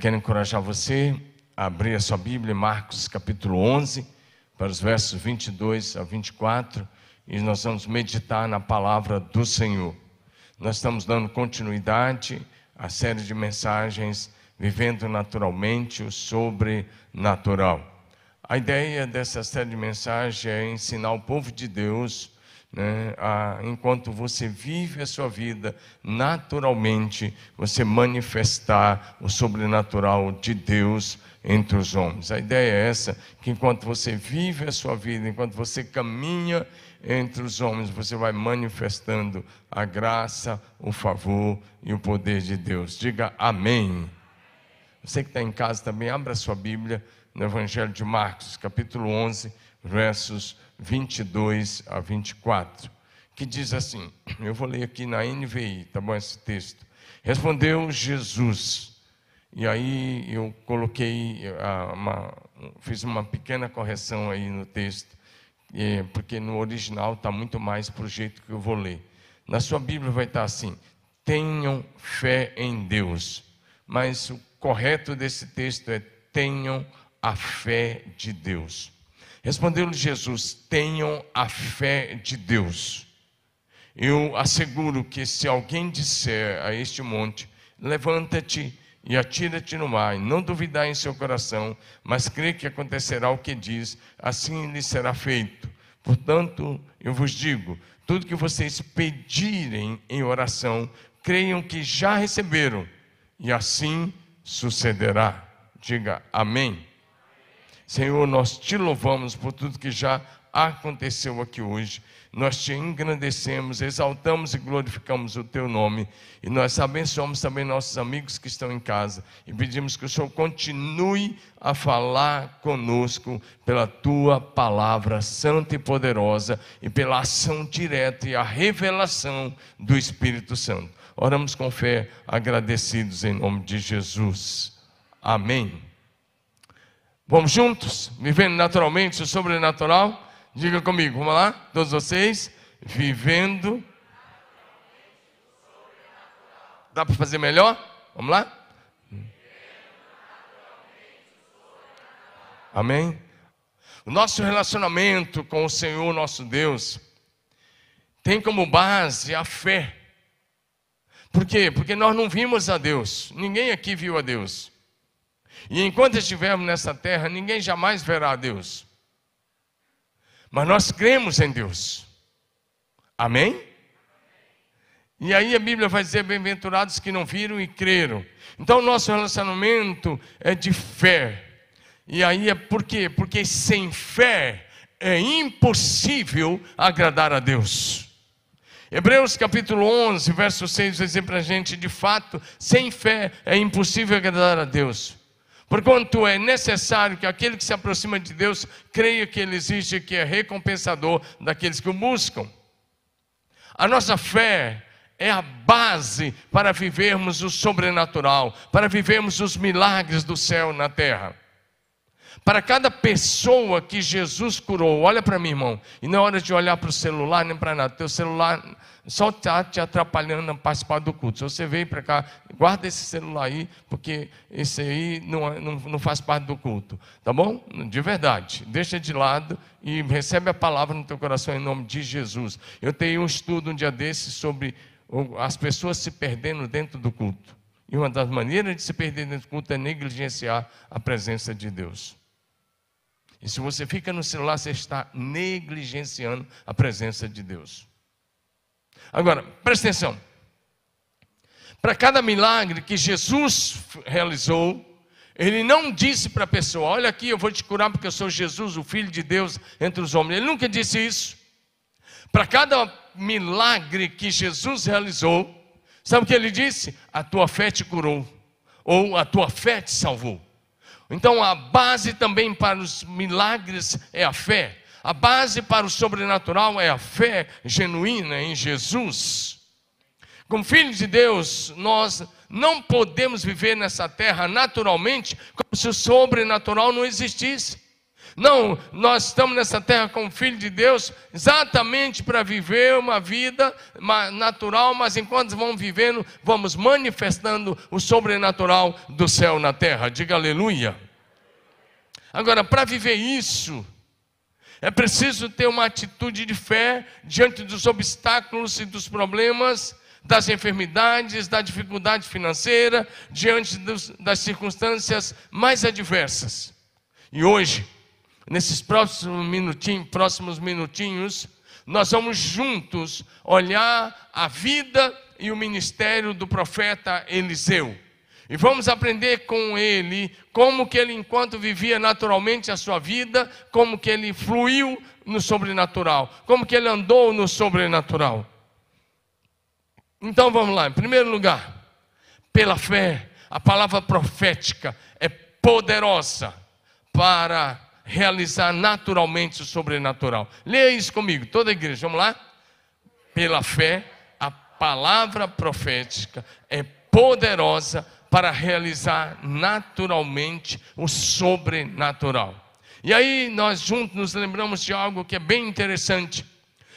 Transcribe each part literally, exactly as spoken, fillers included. quero encorajar você a abrir a sua Bíblia, Marcos capítulo onze, para os versos vinte e dois a vinte e quatro, e nós vamos meditar na palavra do Senhor. Nós estamos dando continuidade à série de mensagens Vivendo Naturalmente o Sobrenatural. A ideia dessa série de mensagens é ensinar o povo de Deus, né, a, enquanto você vive a sua vida naturalmente, você manifestar o sobrenatural de Deus entre os homens. A ideia é essa, que enquanto você vive a sua vida, enquanto você caminha entre os homens, você vai manifestando a graça, o favor e o poder de Deus. Diga amém. Você que está em casa também, abra sua Bíblia no Evangelho de Marcos, capítulo onze, versos vinte e dois a vinte e quatro, que diz assim, eu vou ler aqui na N V I, tá bom esse texto? Respondeu Jesus, e aí eu coloquei, uma, fiz uma pequena correção aí no texto, porque no original está muito mais para o jeito que eu vou ler. Na sua Bíblia vai estar assim, tenham fé em Deus, mas o correto desse texto é tenham a fé de Deus. Respondeu-lhe Jesus, tenham a fé de Deus. Eu asseguro que se alguém disser a este monte, levanta-te e atira-te no mar, e não duvidar em seu coração, mas crê que acontecerá o que diz, assim lhe será feito. Portanto, eu vos digo, tudo que vocês pedirem em oração, creiam que já receberam, e assim sucederá. Diga amém. Senhor, nós te louvamos por tudo que já aconteceu aqui hoje. Nós te engrandecemos, exaltamos e glorificamos o teu nome. E nós abençoamos também nossos amigos que estão em casa. E pedimos que o Senhor continue a falar conosco pela tua palavra santa e poderosa. E pela ação direta e a revelação do Espírito Santo. Oramos com fé, agradecidos em nome de Jesus. Amém. Vamos juntos, vivendo naturalmente o sobrenatural? Diga comigo, vamos lá, todos vocês. Vivendo. Dá para fazer melhor? Vamos lá? Vivendo naturalmente o sobrenatural. Amém? O nosso relacionamento com o Senhor, nosso Deus, tem como base a fé. Por quê? Porque nós não vimos a Deus. Ninguém aqui viu a Deus. E enquanto estivermos nessa terra, ninguém jamais verá a Deus. Mas nós cremos em Deus. Amém? Amém. E aí a Bíblia vai dizer, bem-aventurados que não viram e creram. Então o nosso relacionamento é de fé. E aí é por quê? Porque sem fé é impossível agradar a Deus. Hebreus capítulo onze, verso seis, vai dizer para a gente, de fato, sem fé é impossível agradar a Deus. Porquanto é necessário que aquele que se aproxima de Deus creia que Ele existe e que é recompensador daqueles que o buscam. A nossa fé é a base para vivermos o sobrenatural, para vivermos os milagres do céu na terra. Para cada pessoa que Jesus curou, olha para mim, irmão, e não é hora de olhar para o celular nem para nada, teu celular só está te atrapalhando a participar do culto. Se você veio para cá, guarda esse celular aí, porque esse aí não, não, não faz parte do culto, tá bom? De verdade, deixa de lado e recebe a palavra no teu coração em nome de Jesus. Eu tenho um estudo um dia desses sobre as pessoas se perdendo dentro do culto, e uma das maneiras de se perder dentro do culto é negligenciar a presença de Deus. E se você fica no celular, você está negligenciando a presença de Deus. Agora, presta atenção. Para cada milagre que Jesus realizou, Ele não disse para a pessoa, olha aqui, eu vou te curar porque eu sou Jesus, o Filho de Deus entre os homens. Ele nunca disse isso. Para cada milagre que Jesus realizou, sabe o que Ele disse? A tua fé te curou, ou a tua fé te salvou. Então a base também para os milagres é a fé. A base para o sobrenatural é a fé genuína em Jesus. Como filhos de Deus, nós não podemos viver nessa terra naturalmente como se o sobrenatural não existisse. Não, nós estamos nessa terra como filho de Deus exatamente para viver uma vida natural, mas enquanto vamos vivendo, vamos manifestando o sobrenatural do céu na terra. Diga aleluia. Agora, para viver isso, é preciso ter uma atitude de fé diante dos obstáculos e dos problemas, das enfermidades, da dificuldade financeira, diante dos, das circunstâncias mais adversas. E hoje, nesses próximos minutinhos, próximos minutinhos, nós vamos juntos olhar a vida e o ministério do profeta Eliseu. E vamos aprender com ele, como que ele, enquanto vivia naturalmente a sua vida, como que ele fluiu no sobrenatural, como que ele andou no sobrenatural. Então vamos lá, em primeiro lugar, pela fé, a palavra profética é poderosa para realizar naturalmente o sobrenatural. Leia isso comigo, toda a igreja, vamos lá? Pela fé, a palavra profética é poderosa para realizar naturalmente o sobrenatural. E aí nós juntos nos lembramos de algo que é bem interessante.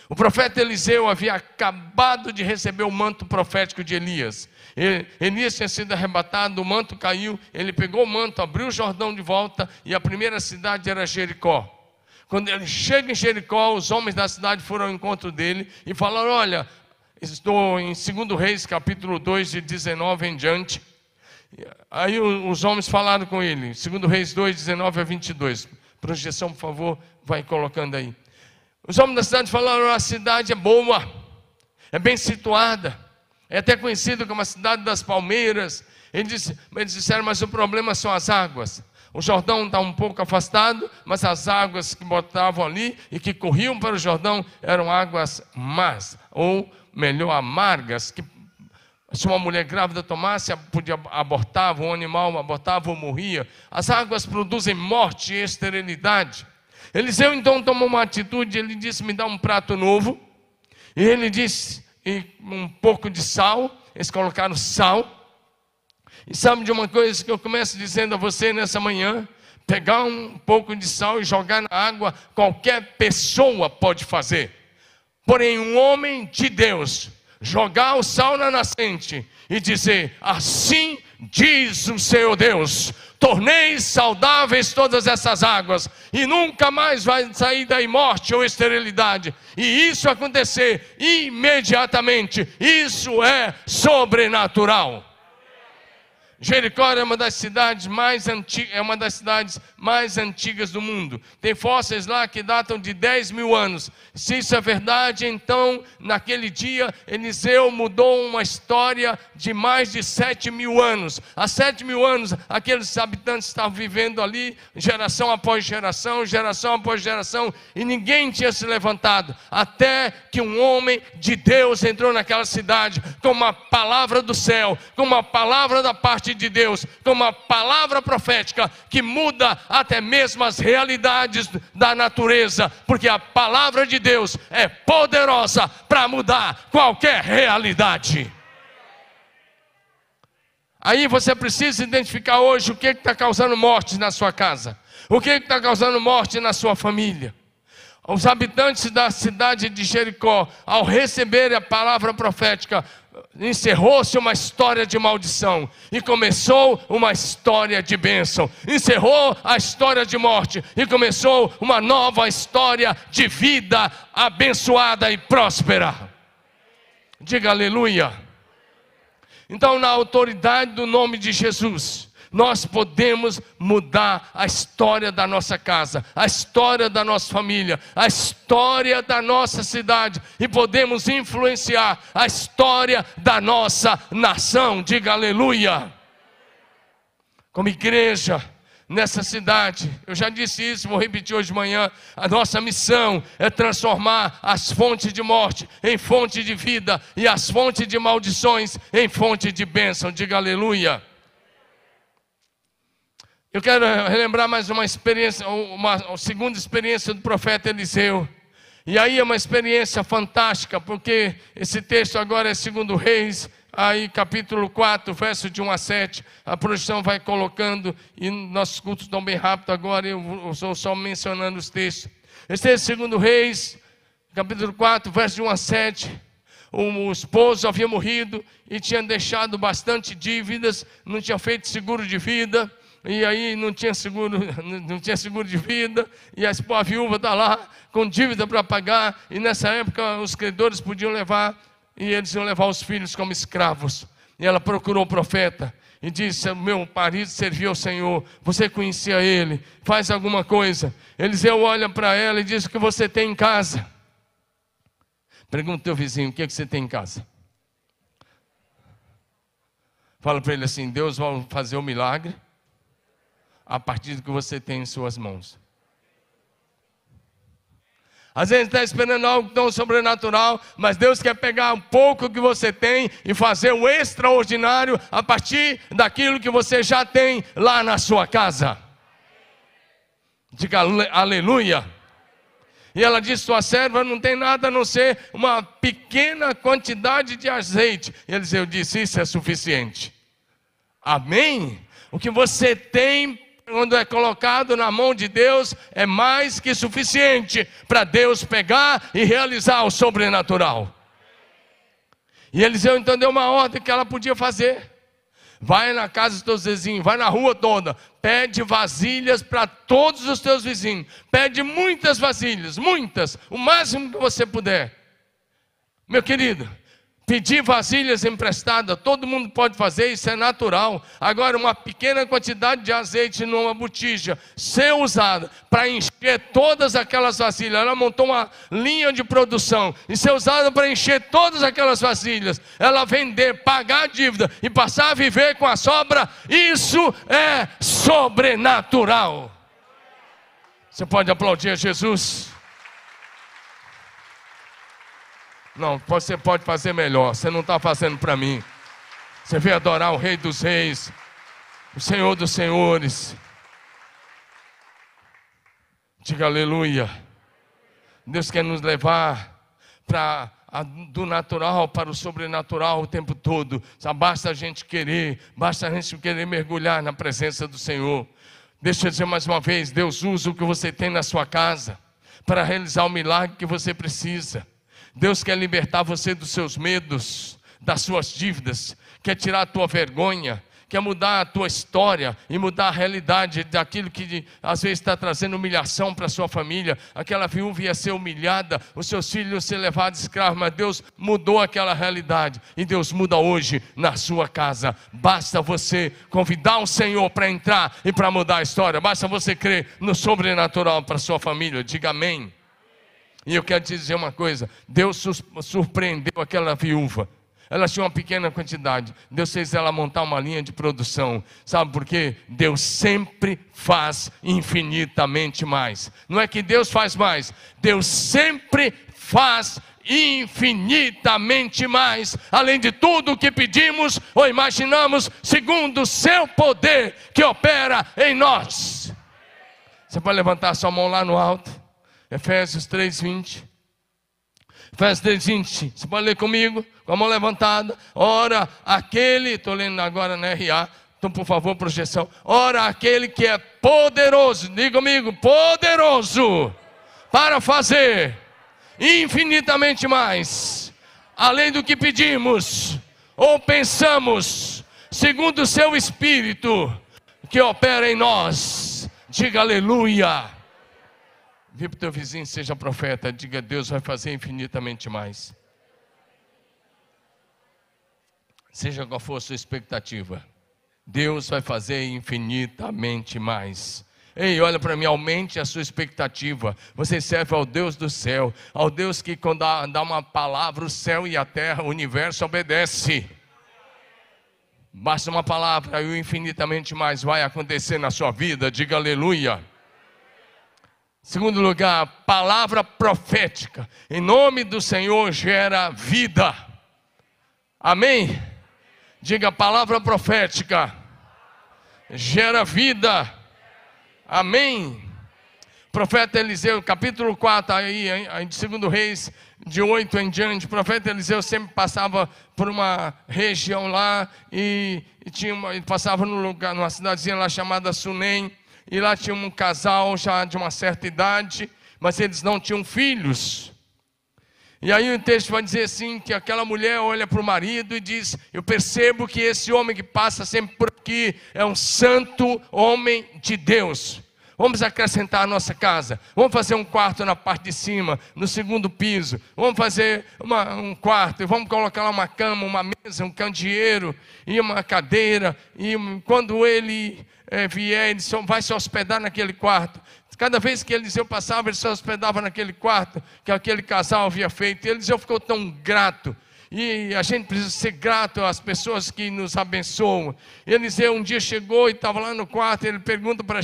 O profeta Eliseu havia acabado de receber o manto profético de Elias. Elias tinha sido arrebatado, o manto caiu, ele pegou o manto, abriu o Jordão de volta e a primeira cidade era Jericó. Quando ele chega em Jericó, os homens da cidade foram ao encontro dele e falaram, olha, estou em Segundo Reis, capítulo dois, de dezenove em diante. Aí os homens falaram com ele, Segundo Reis dois, dezenove a vinte e dois. Projeção, por favor, vai colocando aí. Os homens da cidade falaram, a cidade é boa, é bem situada, é até conhecida como a cidade das palmeiras. Eles disseram, mas o problema são as águas. O Jordão está um pouco afastado, mas as águas que botavam ali e que corriam para o Jordão eram águas más, ou melhor, amargas, que se uma mulher grávida tomasse, podia abortar, um animal abortava ou morria. As águas produzem morte e esterilidade. Eliseu então tomou uma atitude, ele disse, me dá um prato novo. E ele disse, e um pouco de sal, eles colocaram sal. E sabe de uma coisa que eu começo dizendo a você nessa manhã? Pegar um pouco de sal e jogar na água, qualquer pessoa pode fazer. Porém, um homem de Deus jogar o sal na nascente e dizer, assim diz o seu Deus, tornei saudáveis todas essas águas, e nunca mais vai sair daí morte ou esterilidade, e isso acontecer imediatamente, isso é sobrenatural. Jericó é uma das cidades mais antigas, é uma das cidades mais antigas do mundo. Tem fósseis lá que datam de dez mil anos. Se isso é verdade, então, naquele dia, Eliseu mudou uma história de mais de sete mil anos. Há sete mil anos, aqueles habitantes estavam vivendo ali, geração após geração, geração após geração, e ninguém tinha se levantado, até que um homem de Deus entrou naquela cidade, com uma palavra do céu, com uma palavra da parte de Deus, com uma palavra profética que muda até mesmo as realidades da natureza, porque a palavra de Deus é poderosa para mudar qualquer realidade. Aí você precisa identificar hoje o que está causando morte na sua casa, o que está causando morte na sua família. Os habitantes da cidade de Jericó, ao receber a palavra profética, encerrou-se uma história de maldição e começou uma história de bênção. Encerrou a história de morte e começou uma nova história de vida abençoada e próspera. Diga aleluia. Então, na autoridade do nome de Jesus, nós podemos mudar a história da nossa casa, a história da nossa família, a história da nossa cidade, e podemos influenciar a história da nossa nação. Diga aleluia. Como igreja, nessa cidade, eu já disse isso, vou repetir hoje de manhã, a nossa missão é transformar as fontes de morte em fonte de vida, e as fontes de maldições em fonte de bênção. Diga aleluia. Eu quero relembrar mais uma experiência, uma segunda experiência do profeta Eliseu. E aí é uma experiência fantástica, porque esse texto agora é Segundo Reis, aí capítulo quatro, verso de um a sete, a projeção vai colocando, e nossos cultos estão bem rápido agora, eu estou só mencionando os textos. Esse é segundo Reis, capítulo quatro, verso de um a sete, o esposo havia morrido e tinha deixado bastante dívidas, não tinha feito seguro de vida, e aí não tinha seguro, não tinha seguro de vida, e a viúva está lá com dívida para pagar, e nessa época os credores podiam levar, e eles iam levar os filhos como escravos. E ela procurou o profeta e disse: meu marido serviu ao Senhor, você conhecia ele, faz alguma coisa. Eliseu olha para ela e diz: o que você tem em casa? Pergunta ao teu vizinho: o que, é que você tem em casa? Fala para ele assim: Deus vai fazer o milagre a partir do que você tem em suas mãos. Às vezes está esperando algo tão sobrenatural, mas Deus quer pegar um pouco que você tem e fazer o extraordinário a partir daquilo que você já tem lá na sua casa. Diga aleluia. E ela disse: sua serva não tem nada a não ser uma pequena quantidade de azeite. E Eliseu disse: isso é suficiente. Amém? O que você tem, quando é colocado na mão de Deus, é mais que suficiente para Deus pegar e realizar o sobrenatural. E Eliseu então deu uma ordem que ela podia fazer: vai na casa dos teus vizinhos, vai na rua toda, pede vasilhas para todos os teus vizinhos, pede muitas vasilhas, muitas, o máximo que você puder. Meu querido, pedir vasilhas emprestadas, todo mundo pode fazer, isso é natural. Agora, uma pequena quantidade de azeite numa botija, ser usada para encher todas aquelas vasilhas. Ela montou uma linha de produção e ser usada para encher todas aquelas vasilhas. Ela vender, pagar a dívida e passar a viver com a sobra, isso é sobrenatural. Você pode aplaudir a Jesus? Não, você pode fazer melhor, você não está fazendo para mim. Você veio adorar o Rei dos Reis, o Senhor dos Senhores. Diga aleluia. Deus quer nos levar para do natural para o sobrenatural o tempo todo. Só basta a gente querer, basta a gente querer mergulhar na presença do Senhor. Deixa eu dizer mais uma vez: Deus usa o que você tem na sua casa para realizar o milagre que você precisa. Deus quer libertar você dos seus medos, das suas dívidas, quer tirar a tua vergonha, quer mudar a tua história e mudar a realidade daquilo que às vezes está trazendo humilhação para a sua família. Aquela viúva ia ser humilhada, os seus filhos iam ser levados escravos, mas Deus mudou aquela realidade, e Deus muda hoje na sua casa. Basta você convidar o Senhor para entrar e para mudar a história, basta você crer no sobrenatural para a sua família. Diga amém. E eu quero te dizer uma coisa: Deus surpreendeu aquela viúva. Ela tinha uma pequena quantidade, Deus fez ela montar uma linha de produção. Sabe por quê? Deus sempre faz infinitamente mais. Não é que Deus faz mais, Deus sempre faz infinitamente mais, além de tudo o que pedimos ou imaginamos, segundo o seu poder que opera em nós. Você pode levantar sua mão lá no alto. Efésios três, vinte. Efésios três, vinte. Você pode ler comigo, com a mão levantada. Ora, aquele, estou lendo agora na R A, então por favor, projeção. Ora, aquele que é poderoso, diga comigo, poderoso, para fazer infinitamente mais, além do que pedimos ou pensamos, segundo o seu Espírito que opera em nós. Diga aleluia. Vê para o teu vizinho, seja profeta, diga: Deus vai fazer infinitamente mais. Seja qual for a sua expectativa, Deus vai fazer infinitamente mais. Ei, olha para mim, aumente a sua expectativa. Você serve ao Deus do céu, ao Deus que quando dá uma palavra, o céu e a terra, o universo obedece. Basta uma palavra e o infinitamente mais vai acontecer na sua vida. Diga aleluia. Segundo lugar, palavra profética em nome do Senhor gera vida. Amém? Diga: palavra profética gera vida. Amém? profeta Eliseu, capítulo quatro, aí, aí de Segundo Reis, de oito em diante, o profeta Eliseu sempre passava por uma região lá, e, e tinha uma, ele passava num lugar, numa cidadezinha lá chamada Sunem, e lá tinha um casal já de uma certa idade, mas eles não tinham filhos. E aí o texto vai dizer assim, que aquela mulher olha para o marido e diz, eu percebo que esse homem que passa sempre por aqui é um santo homem de Deus. Vamos acrescentar a nossa casa, vamos fazer um quarto na parte de cima, no segundo piso, vamos fazer uma, um quarto, e vamos colocar lá uma cama, uma mesa, um candeeiro e uma cadeira, e quando ele é, vier, ele só vai se hospedar naquele quarto. Cada vez que Eliseu passava, ele se hospedava naquele quarto que aquele casal havia feito. E Eliseu ficou tão grato. E a gente precisa ser grato às pessoas que nos abençoam. Eliseu um dia chegou e estava lá no quarto. Ele pergunta para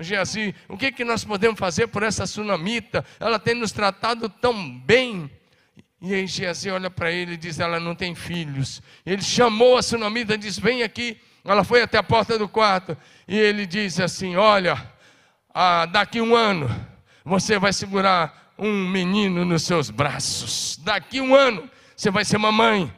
Geazi, o que, que nós podemos fazer por essa sunamita? Ela tem nos tratado tão bem. E aí Geazi olha para ele e diz, ela não tem filhos. Ele chamou a sunamita e diz, vem aqui. Ela foi até a porta do quarto. E ele diz assim, olha... Ah, daqui um ano, você vai segurar um menino nos seus braços. Daqui um ano, você vai ser mamãe.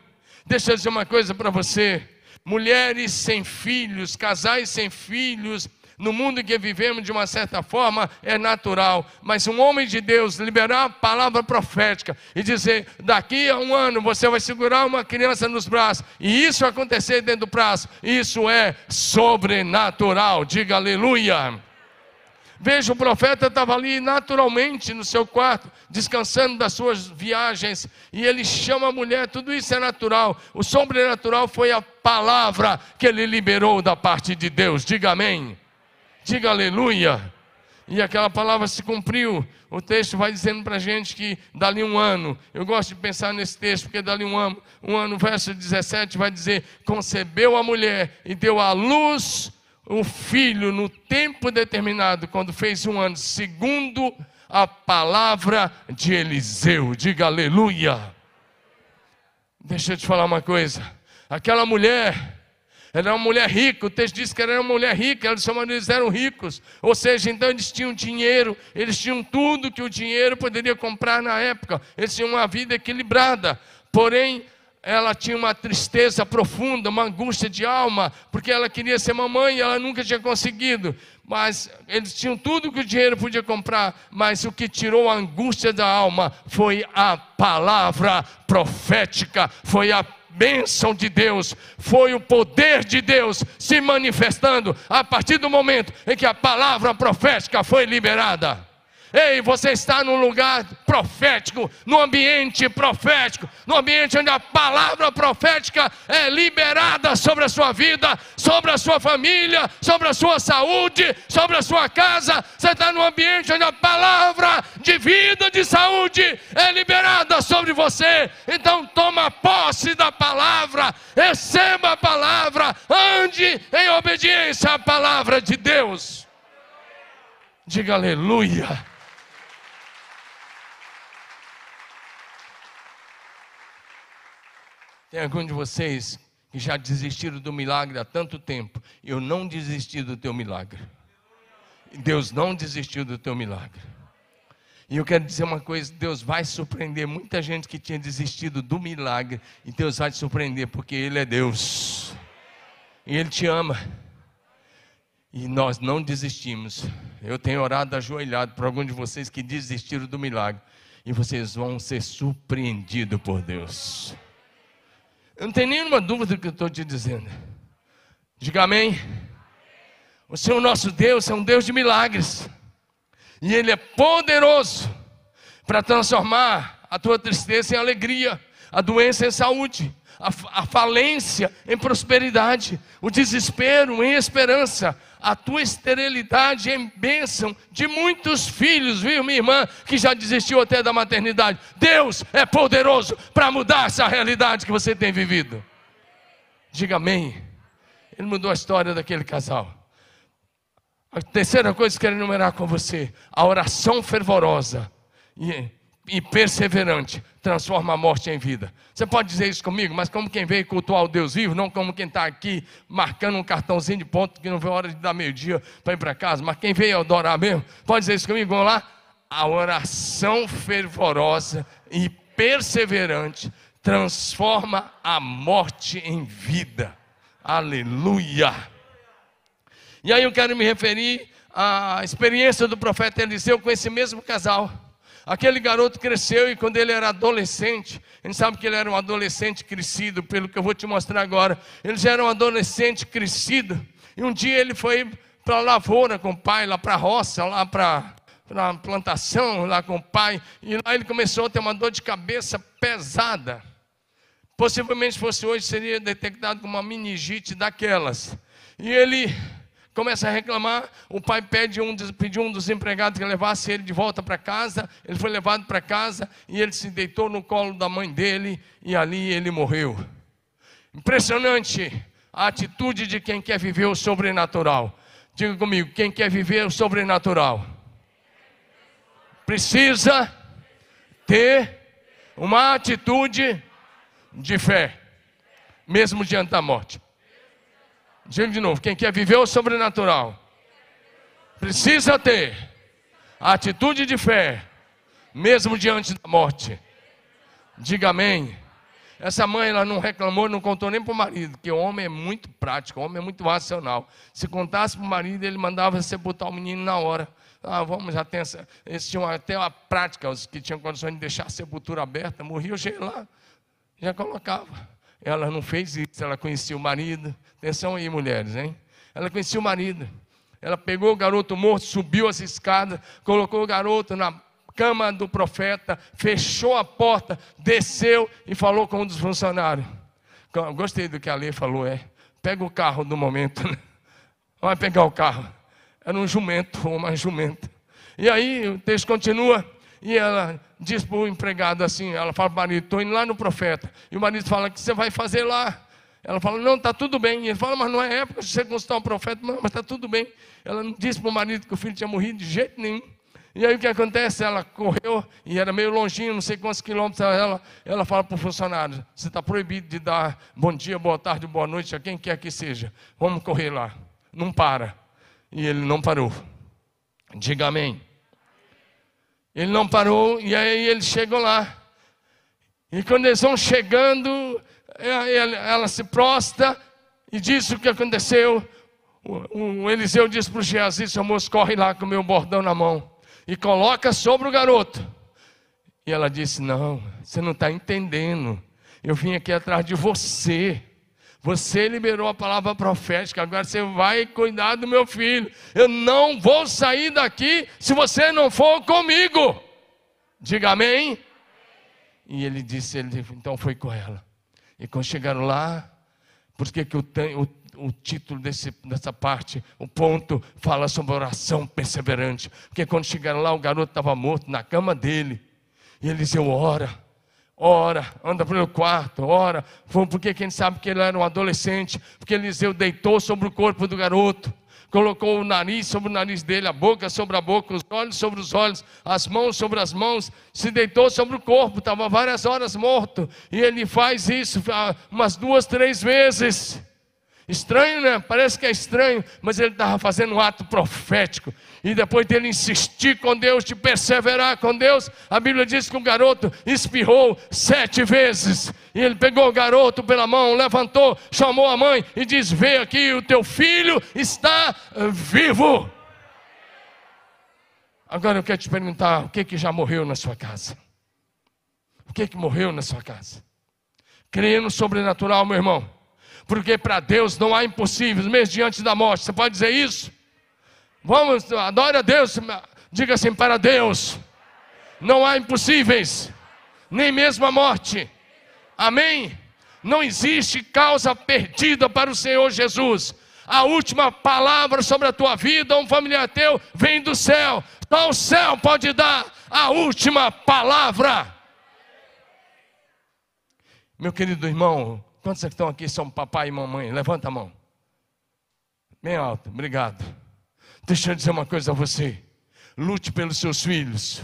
Deixa eu dizer uma coisa para você. Mulheres sem filhos, casais sem filhos, no mundo em que vivemos, de uma certa forma, é natural. Mas um homem de Deus liberar a palavra profética e dizer, daqui a um ano, você vai segurar uma criança nos braços. E isso acontecer dentro do prazo, isso é sobrenatural. Diga aleluia. Veja, o profeta estava ali naturalmente no seu quarto, descansando das suas viagens, e ele chama a mulher, tudo isso é natural. O sobrenatural foi a palavra que ele liberou da parte de Deus. Diga amém, diga aleluia. E aquela palavra se cumpriu. O texto vai dizendo para a gente que dali um ano, eu gosto de pensar nesse texto, porque dali um ano, um ano, verso dezessete vai dizer, concebeu a mulher e deu à luz o filho no tempo determinado, quando fez um ano, segundo a palavra de Eliseu. Diga aleluia. Deixa eu te falar uma coisa. Aquela mulher, ela era uma mulher rica, o texto diz que ela era uma mulher rica, ela e seu marido eram ricos, ou seja, então eles tinham dinheiro, eles tinham tudo que o dinheiro poderia comprar na época, eles tinham uma vida equilibrada, porém, ela tinha uma tristeza profunda, uma angústia de alma, porque ela queria ser mamãe e ela nunca tinha conseguido. Mas eles tinham tudo que o dinheiro podia comprar, mas o que tirou a angústia da alma foi a palavra profética, foi a bênção de Deus, foi o poder de Deus se manifestando a partir do momento em que a palavra profética foi liberada. Ei, você está num lugar profético, num ambiente profético, num ambiente onde a palavra profética é liberada sobre a sua vida, sobre a sua família, sobre a sua saúde, sobre a sua casa. Você está num ambiente onde a palavra de vida, de saúde é liberada sobre você. Então toma posse da palavra, receba a palavra, ande em obediência à palavra de Deus. Diga aleluia. Tem algum de vocês que já desistiram do milagre há tanto tempo? Eu não desisti do teu milagre. Deus não desistiu do teu milagre. E eu quero dizer uma coisa, Deus vai surpreender muita gente que tinha desistido do milagre. E Deus vai te surpreender porque Ele é Deus. E Ele te ama. E nós não desistimos. Eu tenho orado ajoelhado para algum de vocês que desistiram do milagre. E vocês vão ser surpreendidos por Deus. Eu não tenho nenhuma dúvida do que eu estou te dizendo. Diga amém. O Senhor nosso Deus é um Deus de milagres. E Ele é poderoso para transformar a tua tristeza em alegria, a doença em saúde, a, a falência em prosperidade, o desespero em esperança, a tua esterilidade em bênção de muitos filhos, viu minha irmã, que já desistiu até da maternidade. Deus é poderoso para mudar essa realidade que você tem vivido. Diga amém. Ele mudou a história daquele casal. A terceira coisa que eu quero enumerar com você, a oração fervorosa. E e perseverante transforma a morte em vida. Você pode dizer isso comigo, mas como quem veio cultuar o Deus vivo, não como quem está aqui marcando um cartãozinho de ponto que não vê a hora de dar meio-dia para ir para casa, mas quem veio adorar mesmo, pode dizer isso comigo, vamos lá? A oração fervorosa e perseverante transforma a morte em vida. Aleluia! E aí eu quero me referir à experiência do profeta Eliseu com esse mesmo casal. Aquele garoto cresceu e quando ele era adolescente, a gente sabe que ele era um adolescente crescido, pelo que eu vou te mostrar agora. Ele já era um adolescente crescido e um dia ele foi para a lavoura com o pai, lá para a roça, lá para... na plantação lá com o pai, e lá ele começou a ter uma dor de cabeça pesada, possivelmente fosse hoje, seria detectado como uma meningite daquelas, e ele começa a reclamar, o pai pede um, pediu um dos empregados que levasse ele de volta para casa, ele foi levado para casa, e ele se deitou no colo da mãe dele, e ali ele morreu. Impressionante a atitude de quem quer viver o sobrenatural. Diga comigo, quem quer viver o sobrenatural precisa ter uma atitude de fé, mesmo diante da morte. Digo de novo, quem quer viver o sobrenatural, precisa ter a atitude de fé, mesmo diante da morte. Diga amém. Essa mãe, ela não reclamou, não contou nem para o marido, porque o homem é muito prático, o homem é muito racional. Se contasse para o marido, ele mandava sepultar o menino na hora. Ah, vamos, já tem essa, eles tinham até a prática, os que tinham condições de deixar a sepultura aberta, morria, eu cheguei lá, já colocava. Ela não fez isso, ela conhecia o marido. Atenção aí, mulheres, hein? Ela conhecia o marido. Ela pegou o garoto morto, subiu as escadas, colocou o garoto na cama do profeta, fechou a porta, desceu e falou com um dos funcionários. Gostei do que a lei falou, é, pega o carro do momento, né? Vai pegar o carro. Era um jumento, uma jumenta. E aí o texto continua, e ela diz para o empregado assim, ela fala para o marido, estou indo lá no profeta. E o marido fala, o que você vai fazer lá? Ela fala, não, está tudo bem. E ele fala, mas não é época de você consultar um profeta. Não, mas está tudo bem. Ela não disse para o marido que o filho tinha morrido de jeito nenhum. E aí o que acontece? Ela correu, e era meio longinho, não sei quantos quilômetros, ela, ela fala para o funcionário, você está proibido de dar bom dia, boa tarde, boa noite, a quem quer que seja. Vamos correr lá. Não para. E ele não parou. Diga amém. Ele não parou, e aí ele chegou lá. E quando eles vão chegando, ela se prostra e diz o que aconteceu. O Eliseu diz para o Geazi, seu moço, corre lá com o meu bordão na mão. E coloca sobre o garoto. E ela disse, não, você não está entendendo. Eu vim aqui atrás de você. Você liberou a palavra profética, agora você vai cuidar do meu filho. Eu não vou sair daqui se você não for comigo. Diga amém. E ele disse, ele então foi com ela. E quando chegaram lá, por que que o, o, o título desse, dessa parte, o ponto, fala sobre oração perseverante? Porque quando chegaram lá, o garoto estava morto na cama dele. E ele disse, ora. Ora, anda pelo quarto, ora. Foi porque quem sabe que ele era um adolescente, porque Eliseu deitou sobre o corpo do garoto, colocou o nariz sobre o nariz dele, a boca sobre a boca, os olhos sobre os olhos, as mãos sobre as mãos, se deitou sobre o corpo, estava várias horas morto, e ele faz isso umas duas, três vezes. Estranho, né? Parece que é estranho, mas ele estava fazendo um ato profético. E depois dele insistir com Deus, de perseverar com Deus, a Bíblia diz que o garoto espirrou sete vezes. E ele pegou o garoto pela mão, levantou, chamou a mãe e diz, vê aqui, o teu filho está vivo. Agora eu quero te perguntar, o que que já morreu na sua casa? O que que morreu na sua casa? Creia no sobrenatural, meu irmão. Porque para Deus não há impossíveis, mesmo diante da morte. Você pode dizer isso? Vamos, adore a Deus. Diga assim, para Deus não há impossíveis, nem mesmo a morte. Amém? Não existe causa perdida para o Senhor Jesus. A última palavra sobre a tua vida, um familiar teu, vem do céu. Só o céu pode dar a última palavra. Meu querido irmão, quantos que estão aqui são papai e mamãe? Levanta a mão. Bem alto, obrigado. Deixa eu dizer uma coisa a você. Lute pelos seus filhos.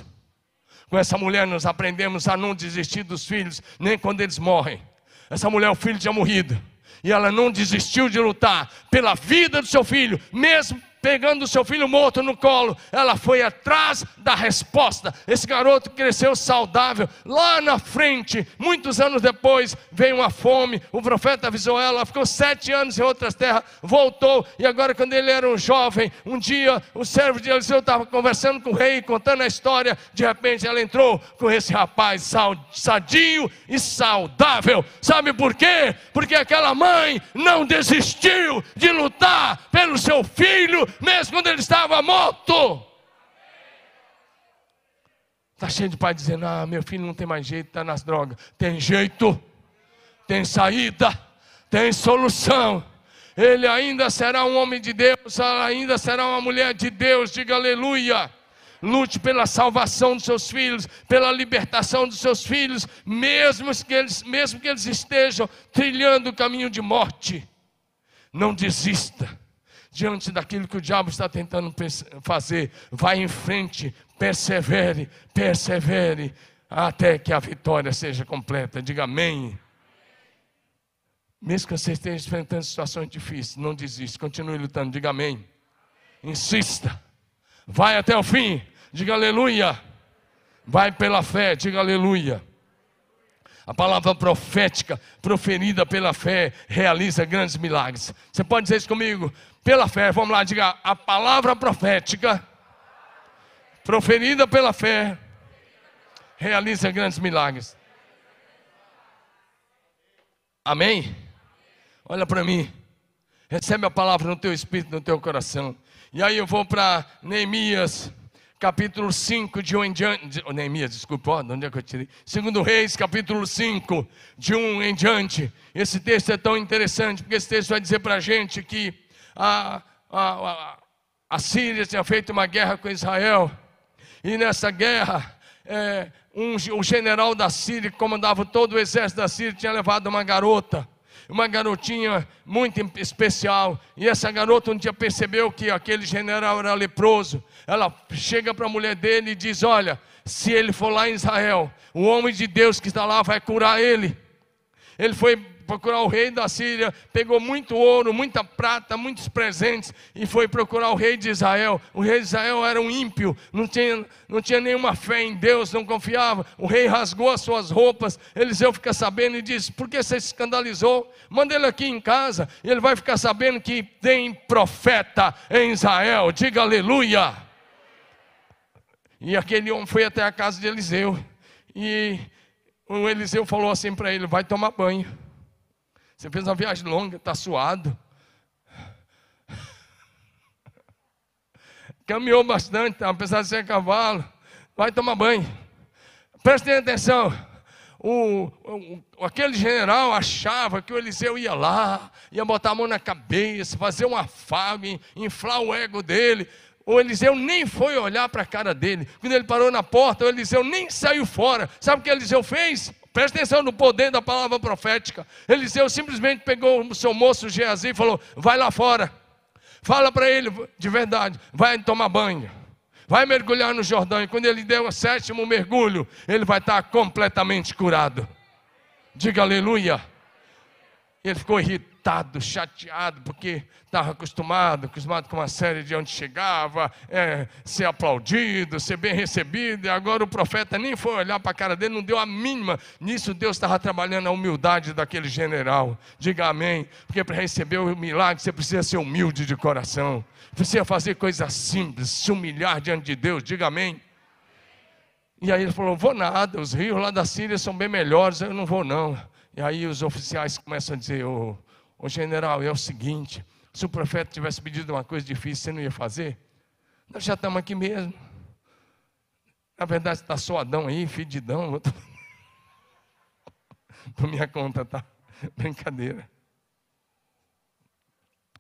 Com essa mulher nós aprendemos a não desistir dos filhos, nem quando eles morrem. Essa mulher, o filho tinha morrido, e ela não desistiu de lutar pela vida do seu filho, mesmo pegando o seu filho morto no colo. Ela foi atrás da resposta. Esse garoto cresceu saudável. Lá na frente, muitos anos depois, veio uma fome. O profeta avisou ela, ficou sete anos em outras terras, voltou. E agora, quando ele era um jovem, um dia o servo de Eliseu estava conversando com o rei, contando a história. De repente ela entrou com esse rapaz sadio e saudável. Sabe por quê? Porque aquela mãe não desistiu de lutar pelo seu filho, mesmo quando ele estava morto. Está cheio de pai dizendo, ah, meu filho não tem mais jeito, está nas drogas. Tem jeito, tem saída, tem solução. Ele ainda será um homem de Deus, ela ainda será uma mulher de Deus. Diga aleluia. Lute pela salvação dos seus filhos, pela libertação dos seus filhos, mesmo que eles, mesmo que eles estejam trilhando o caminho de morte. Não desista diante daquilo que o diabo está tentando fazer. Vai em frente, persevere, persevere, até que a vitória seja completa. Diga amém. Mesmo que você esteja enfrentando situações difíceis, não desista, continue lutando, diga amém. Insista, vai até o fim, diga aleluia. Vai pela fé, diga aleluia. A palavra profética proferida pela fé realiza grandes milagres. Você pode dizer isso comigo? Pela fé, vamos lá, diga, a palavra profética proferida pela fé realiza grandes milagres. Amém? Olha para mim, recebe a palavra no teu espírito, no teu coração. E aí eu vou para Neemias, capítulo cinco, de um em diante. Neemias, desculpa, ó, de onde é que eu tirei? Segundo Reis, capítulo cinco, de um em diante. Esse texto é tão interessante, porque esse texto vai dizer para a gente que a, a, a, a Síria tinha feito uma guerra com Israel. E nessa guerra, é, um, o general da Síria, que comandava todo o exército da Síria, tinha levado uma garota. Uma garotinha muito especial. E essa garota um dia percebeu que aquele general era leproso. Ela chega para a mulher dele e diz, olha, se ele for lá em Israel, o homem de Deus que está lá vai curar ele. Ele foi procurar o rei da Síria, pegou muito ouro, muita prata, muitos presentes, e foi procurar o rei de Israel. O rei de Israel era um ímpio, não tinha, não tinha nenhuma fé em Deus, não confiava. O rei rasgou as suas roupas. Eliseu fica sabendo e diz, por que você se escandalizou? Manda ele aqui em casa, e ele vai ficar sabendo que tem profeta em Israel. Diga aleluia. E aquele homem foi até a casa de Eliseu, e o Eliseu falou assim para ele, vai tomar banho. Você fez uma viagem longa, está suado. Caminhou bastante, apesar de ser a cavalo. Vai tomar banho. Prestem atenção. O, o, aquele general achava que o Eliseu ia lá, ia botar a mão na cabeça, fazer um afago, inflar o ego dele. O Eliseu nem foi olhar para a cara dele. Quando ele parou na porta, o Eliseu nem saiu fora. Sabe o que o Eliseu fez? Presta atenção no poder da palavra profética. Eliseu simplesmente pegou o seu moço Geazi e falou, vai lá fora. Fala para ele de verdade, vai tomar banho. Vai mergulhar no Jordão. E quando ele der o sétimo mergulho, ele vai estar completamente curado. Diga aleluia. Ele ficou irritado, chateado, porque estava acostumado, acostumado com uma série de onde chegava, é, ser aplaudido, ser bem recebido, e agora o profeta nem foi olhar para a cara dele, não deu a mínima. Nisso Deus estava trabalhando a humildade daquele general. Diga amém, porque para receber o milagre você precisa ser humilde de coração, precisa fazer coisas simples, se humilhar diante de Deus. Diga amém. E aí ele falou, vou nada, os rios lá da Síria são bem melhores, eu não vou não. E aí os oficiais começam a dizer, ô oh, oh, general, é o seguinte, se o profeta tivesse pedido uma coisa difícil, você não ia fazer? Nós já estamos aqui mesmo. Na verdade, está soadão aí, fedidão. Tô... Por minha conta, tá? Brincadeira.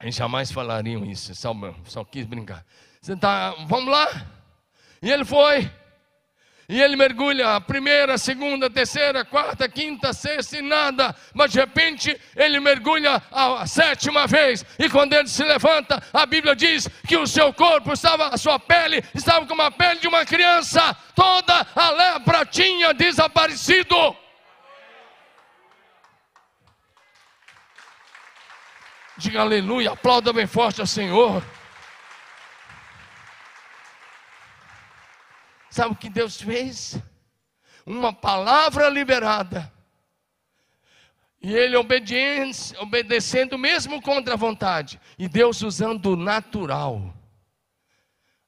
Eles jamais falariam isso, só, só quis brincar. Você tá, vamos lá? E ele foi. E ele mergulha, a primeira, a segunda, a terceira, a quarta, a quinta, a sexta e nada. Mas de repente ele mergulha a sétima vez. E quando ele se levanta, a Bíblia diz que o seu corpo estava, a sua pele estava como a pele de uma criança. Toda a lepra tinha desaparecido. Diga aleluia, aplauda bem forte ao Senhor. Sabe o que Deus fez? Uma palavra liberada. E ele obedecendo mesmo contra a vontade. E Deus usando o natural.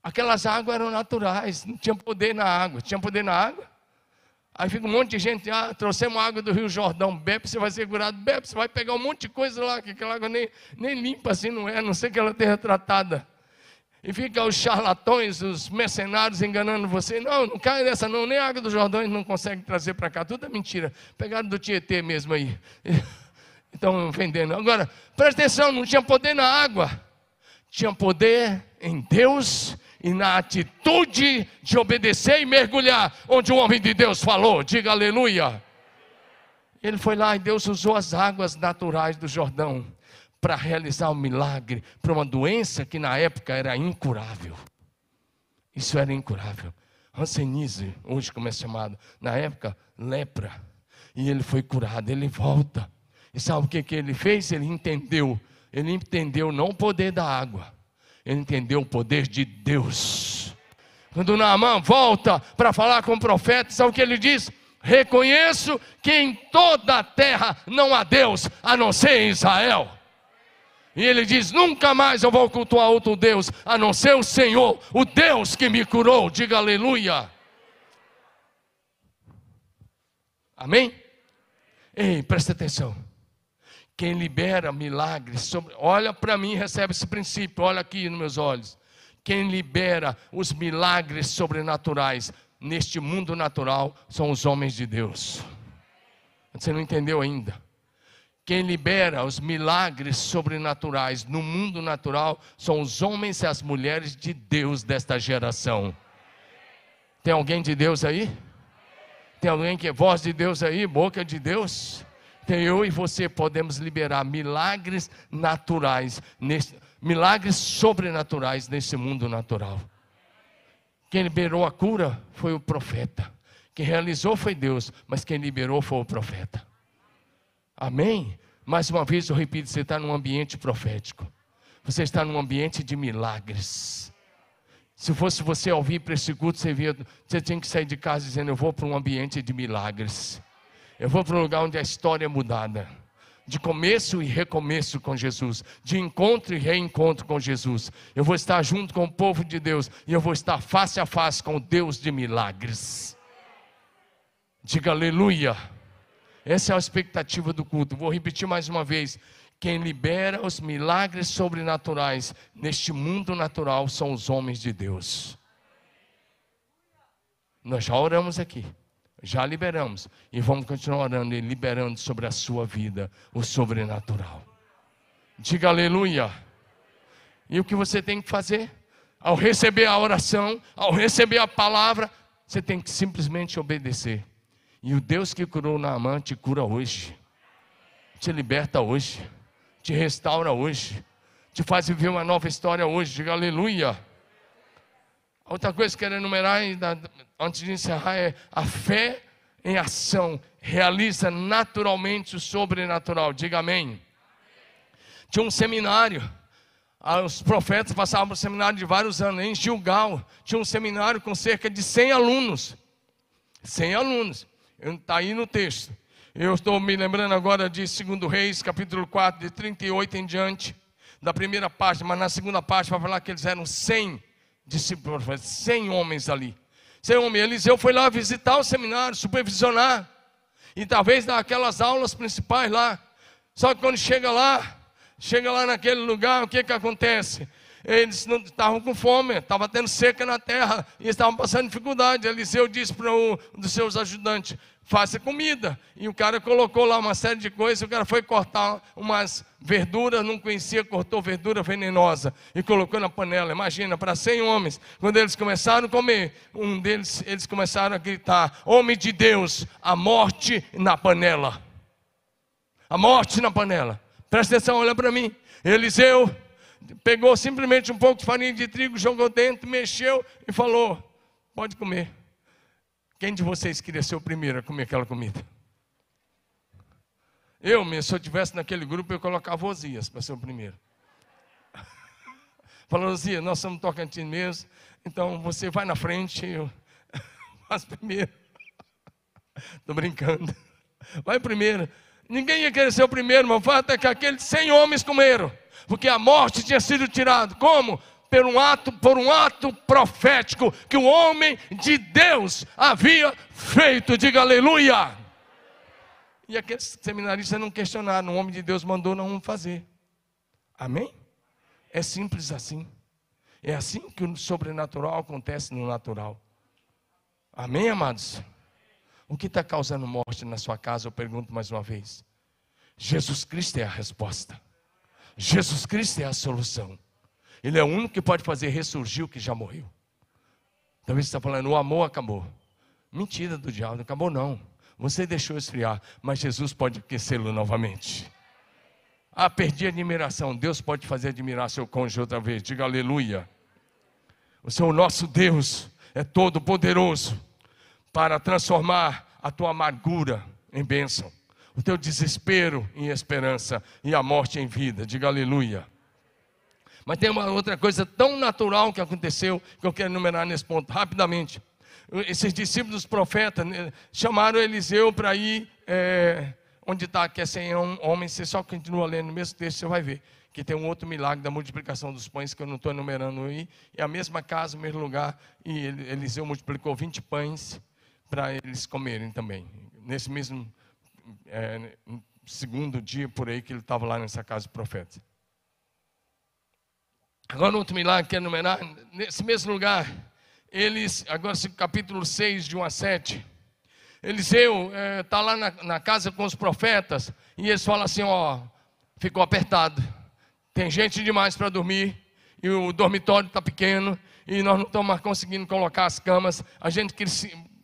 Aquelas águas eram naturais, não tinha poder na água. Tinha poder na água? Aí fica um monte de gente, ah, trouxemos água do Rio Jordão, bebe, você vai ser curado, bebe, você vai pegar um monte de coisa lá, que aquela água nem, nem limpa assim, não é, a não ser que ela tenha tratada. E fica os charlatões, os mercenários enganando você. Não, não cai nessa não, nem a água do Jordão não consegue trazer para cá. Tudo é mentira. Pegaram do Tietê mesmo aí. Estão vendendo. Agora, presta atenção, não tinha poder na água. Tinha poder em Deus e na atitude de obedecer e mergulhar. Onde o homem de Deus falou, diga aleluia. Ele foi lá e Deus usou as águas naturais do Jordão para realizar um milagre, para uma doença que na época era incurável. Isso era incurável. Hanseníase, hoje como é chamado, na época, lepra. E ele foi curado, ele volta. E sabe o que, que ele fez? Ele entendeu. Ele entendeu não o poder da água. Ele entendeu o poder de Deus. Quando Naaman volta para falar com o profeta, sabe o que ele diz? Reconheço que em toda a terra não há Deus, a não ser em Israel. E ele diz, nunca mais eu vou cultuar outro Deus, a não ser o Senhor, o Deus que me curou. Diga aleluia. Amém? Ei, presta atenção. Quem libera milagres, sobre, olha para mim e recebe esse princípio, olha aqui nos meus olhos. Quem libera os milagres sobrenaturais neste mundo natural são os homens de Deus. Você não entendeu ainda. Quem libera os milagres sobrenaturais no mundo natural são os homens e as mulheres de Deus desta geração. Tem alguém de Deus aí? Tem alguém que é voz de Deus aí, boca de Deus? Tem eu e você podemos liberar milagres naturais, nesse, milagres sobrenaturais nesse mundo natural. Quem liberou a cura foi o profeta. Quem realizou foi Deus, mas quem liberou foi o profeta. Amém? Mais uma vez eu repito, você está num ambiente profético. Você está num ambiente de milagres. Se fosse você ouvir para esse culto, você, via, você tinha que sair de casa dizendo, eu vou para um ambiente de milagres. Eu vou para um lugar onde a história é mudada. De começo e recomeço com Jesus. De encontro e reencontro com Jesus. Eu vou estar junto com o povo de Deus. E eu vou estar face a face com o Deus de milagres. Diga aleluia. Essa é a expectativa do culto. Vou repetir mais uma vez. Quem libera os milagres sobrenaturais neste mundo natural são os homens de Deus. Nós já oramos aqui. Já liberamos. E vamos continuar orando e liberando sobre a sua vida o sobrenatural. Diga aleluia. E o que você tem que fazer? Ao receber a oração, ao receber a palavra, você tem que simplesmente obedecer. E o Deus que curou Naaman te cura hoje, te liberta hoje, te restaura hoje, te faz viver uma nova história hoje, diga aleluia. Outra coisa que eu quero enumerar antes de encerrar é a fé em ação, realiza naturalmente o sobrenatural, diga amém. Tinha um seminário, os profetas passavam por um seminário de vários anos, em Gilgal, tinha um seminário com cerca de cem alunos, cem alunos. Está aí no texto. Eu estou me lembrando agora de Segundo Reis, capítulo quatro, de trinta e oito em diante, da primeira parte, mas na segunda parte vai falar que eles eram cem discípulos, cem homens ali. cem homens. Eliseu foi lá visitar o seminário, supervisionar, e talvez dar aquelas aulas principais lá. Só que quando chega lá, chega lá naquele lugar, o que que acontece? Eles não estavam com fome, estava tendo seca na terra, e estavam passando dificuldade. Eliseu disse para um dos seus ajudantes, faça comida. E o cara colocou lá uma série de coisas, o cara foi cortar umas verduras, não conhecia, cortou verdura venenosa e colocou na panela. Imagina, para cem homens, quando eles começaram a comer, um deles, eles começaram a gritar: homem de Deus, a morte na panela, a morte na panela. Presta atenção, olha para mim. Eliseu pegou simplesmente um pouco de farinha de trigo, jogou dentro, mexeu e falou: pode comer. Quem de vocês queria ser o primeiro a comer aquela comida? Eu, se eu estivesse naquele grupo, eu colocava Osias para ser o primeiro. Falou: Osias, nós somos Tocantins mesmo, então você vai na frente e eu faço primeiro. Estou brincando. Vai primeiro. Ninguém ia querer ser o primeiro, mas o fato é que aqueles cem homens comeram, porque a morte tinha sido tirada. Como? Por um ato, por um ato profético que o homem de Deus havia feito. Diga aleluia. E aqueles seminaristas não questionaram, o homem de Deus mandou não fazer. Amém? É simples assim. É assim que o sobrenatural acontece no natural. Amém, amados? O que está causando morte na sua casa? Eu pergunto mais uma vez. Jesus Cristo é a resposta. Jesus Cristo é a solução. Ele é o único que pode fazer ressurgir o que já morreu. Talvez você está falando: o amor acabou. Mentira do diabo, não acabou não. Você deixou esfriar, mas Jesus pode aquecê-lo novamente. Ah, perdi a admiração. Deus pode fazer admirar seu cônjuge outra vez. Diga aleluia. O Senhor nosso Deus é todo poderoso para transformar a tua amargura em bênção, o teu desespero em esperança e a morte em vida. Diga aleluia. Mas tem uma outra coisa tão natural que aconteceu, que eu quero enumerar nesse ponto, rapidamente. Esses discípulos dos profetas chamaram Eliseu para ir, é, onde está, que é sem homens. Você só continua lendo o mesmo texto, você vai ver que tem um outro milagre da multiplicação dos pães, que eu não estou enumerando aí. É a mesma casa, o mesmo lugar, e Eliseu multiplicou vinte pães para eles comerem também. Nesse mesmo é, segundo dia, por aí, que ele estava lá nessa casa do profeta. Agora outro milagre que é enumerar, nesse mesmo lugar, eles, agora capítulo seis, de um a sete, Eliseu está é, lá na, na casa com os profetas, e eles falam assim: ó, ficou apertado, tem gente demais para dormir, e o dormitório está pequeno, e nós não estamos mais conseguindo colocar as camas, a gente que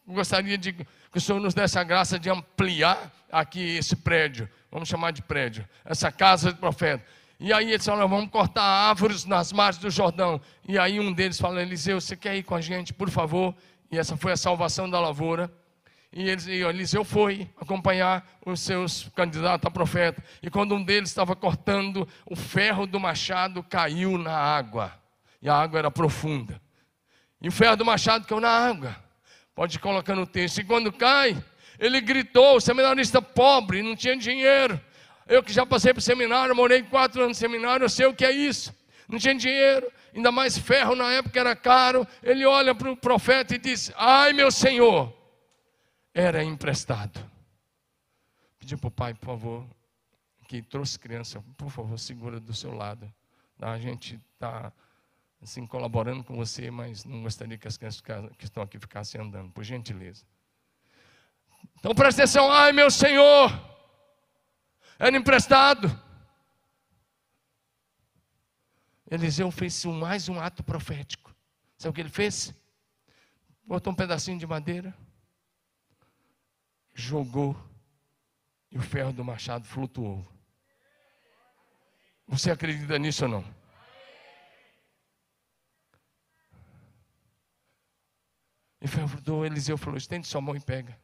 gostaria de que o Senhor nos desse a graça de ampliar aqui esse prédio, vamos chamar de prédio, essa casa do profeta. E aí eles falam: vamos cortar árvores nas margens do Jordão. E aí um deles fala: Eliseu, você quer ir com a gente, por favor? E essa foi a salvação da lavoura. E, eles, e Eliseu foi acompanhar os seus candidatos a profeta. E quando um deles estava cortando, o ferro do machado caiu na água. E a água era profunda. E o ferro do machado caiu na água. Pode ir colocando o texto. E quando cai, ele gritou. O seminarista pobre, não tinha dinheiro. Eu que já passei para o seminário, morei quatro anos no seminário, eu sei o que é isso. Não tinha dinheiro, ainda mais ferro na época era caro. Ele olha para o profeta e diz: ai, meu Senhor, era emprestado. Pedi para o pai, por favor, que trouxe criança, por favor, segura do seu lado. A gente está assim, colaborando com você, mas não gostaria que as crianças que estão aqui ficassem andando, por gentileza. Então presta atenção: ai, meu Senhor, era emprestado. Eliseu fez mais um ato profético. Sabe o que ele fez? Botou um pedacinho de madeira, jogou, e o ferro do machado flutuou. Você acredita nisso ou não? E o ferro flutuou. Eliseu falou: estende sua mão e pega.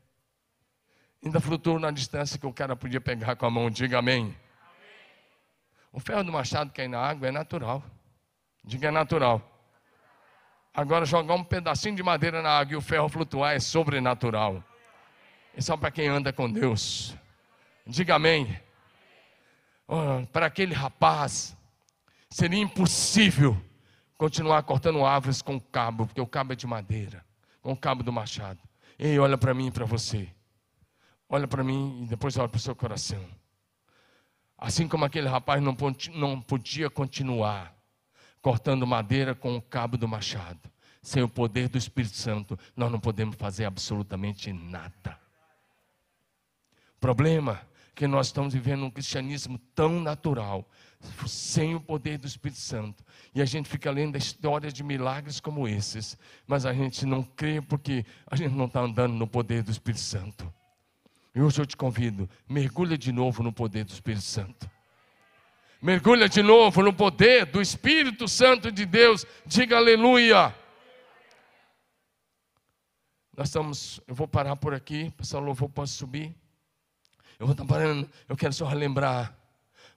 Ainda flutuou na distância que o cara podia pegar com a mão. Diga amém. Amém. O ferro do machado cair na água é natural. Diga, é natural. Agora jogar um pedacinho de madeira na água e o ferro flutuar é sobrenatural. É só para quem anda com Deus. Diga amém. Oh, para aquele rapaz seria impossível continuar cortando árvores com o cabo, porque o cabo é de madeira, com o cabo do machado. Ei, olha para mim e para você. Olha para mim e depois olha para o seu coração. Assim como aquele rapaz não, não podia continuar cortando madeira com o cabo do machado, sem o poder do Espírito Santo, nós não podemos fazer absolutamente nada. problema que nós estamos vivendo um cristianismo tão natural, sem o poder do Espírito Santo, e a gente fica lendo a história de milagres como esses, mas a gente não crê porque a gente não está andando no poder do Espírito Santo. E hoje eu te convido, mergulha de novo no poder do Espírito Santo, mergulha de novo no poder do Espírito Santo de Deus, diga aleluia. Nós estamos, eu vou parar por aqui, pessoal, louvor, posso subir? Eu vou estar parando, eu quero só relembrar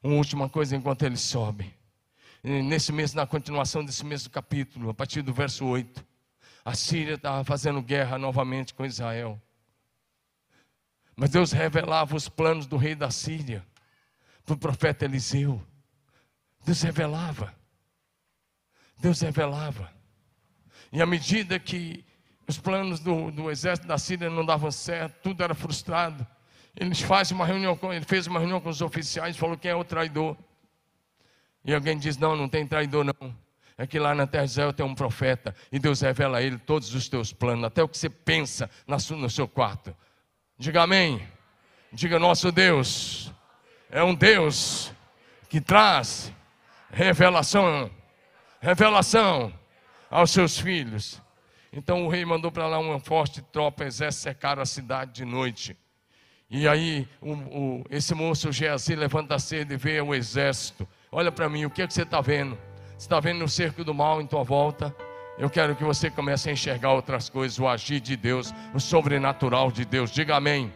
uma última coisa enquanto ele sobe. Nesse mês, na continuação desse mesmo capítulo, a partir do verso oito, a Síria estava fazendo guerra novamente com Israel. Mas Deus revelava os planos do rei da Síria para o profeta Eliseu. Deus revelava. Deus revelava. E à medida que os planos do, do exército da Síria não davam certo, tudo era frustrado. Eles fazem uma reunião, ele fez uma reunião com os oficiais, falou quem é o traidor. E alguém diz, não, não tem traidor não. É que lá na terra de Israel tem um profeta, e Deus revela a ele todos os teus planos, até o que você pensa na sua, no seu quarto. Diga amém. Diga, nosso Deus é um Deus que traz revelação, revelação aos seus filhos. Então o rei mandou para lá uma forte tropa, exército, cercaram a cidade de noite. E aí, o, o, esse moço Geazi levanta cedo e vê o exército. Olha para mim, o que é que você está vendo? Você está vendo o cerco do mal em tua volta? Eu quero que você comece a enxergar outras coisas, o agir de Deus, o sobrenatural de Deus. Diga amém.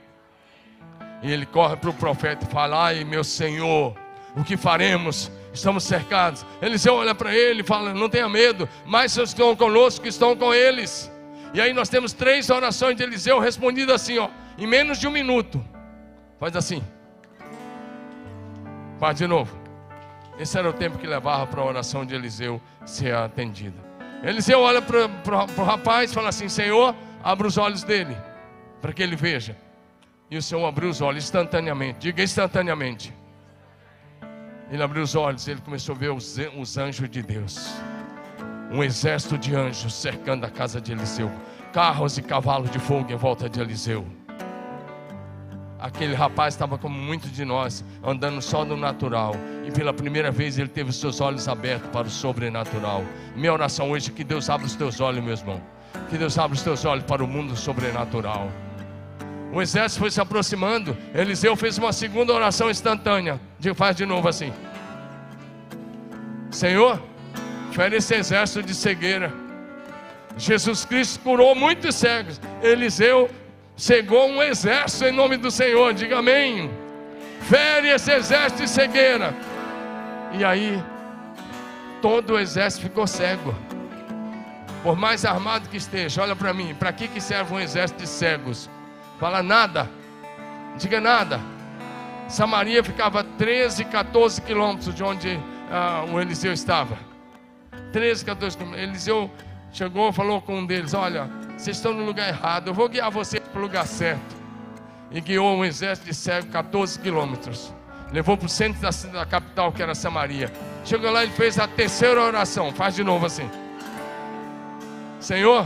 E ele corre para o profeta e fala, ai meu Senhor, o que faremos? Estamos cercados. Eliseu olha para ele e fala, não tenha medo, mas os que estão conosco estão com eles. E aí nós temos três orações de Eliseu respondidas assim, ó. Em menos de um minuto. Faz assim. Faz de novo. Esse era o tempo que levava para a oração de Eliseu ser atendida. Eliseu olha para o rapaz e fala assim, Senhor, abra os olhos dele, para que ele veja. E o Senhor abriu os olhos instantaneamente. Diga instantaneamente. Ele abriu os olhos e ele começou a ver os, os anjos de Deus. Um exército de anjos cercando a casa de Eliseu. Carros e cavalos de fogo em volta de Eliseu. Aquele rapaz estava como muitos de nós, andando só no natural. E pela primeira vez ele teve os seus olhos abertos para o sobrenatural. Minha oração hoje é que Deus abra os teus olhos, meu irmão. Que Deus abra os teus olhos para o mundo sobrenatural. O exército foi se aproximando. Eliseu fez uma segunda oração instantânea. Faz de novo assim. Senhor, fere esse exército de cegueira. Jesus Cristo curou muitos cegos. Eliseu cegou um exército em nome do Senhor, diga amém. Fere esse exército de cegueira. E aí, todo o exército ficou cego. Por mais armado que esteja, olha para mim, para que que serve um exército de cegos? Fala nada, diga nada. Samaria ficava treze, quatorze quilômetros de onde ah, o Eliseu estava. treze, quatorze quilômetros. Eliseu chegou e falou com um deles, olha, vocês estão no lugar errado, eu vou guiar vocês para o lugar certo. E guiou um exército de cegos quatorze quilômetros. Levou para o centro da, da capital, que era Samaria. Chegou lá e fez a terceira oração. Faz de novo assim. Senhor,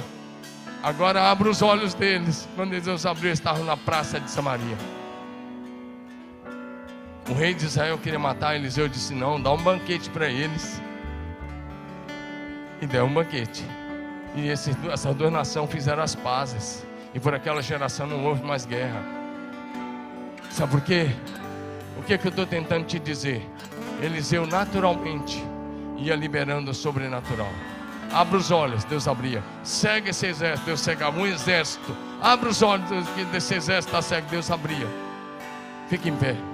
agora abre os olhos deles. Quando Deus abriu, estavam na praça de Samaria. O rei de Israel queria matar Eliseu. Disse, não, dá um banquete para eles. E deu um banquete. E esses, essas duas nações fizeram as pazes. E por aquela geração não houve mais guerra. Sabe por quê? O que, é que eu estou tentando te dizer? Eliseu naturalmente ia liberando o sobrenatural. Abra os olhos, Deus abria. Cega esse exército, Deus cegava um exército. Abra os olhos desse exército, tá cego, Deus abria. Fique em pé.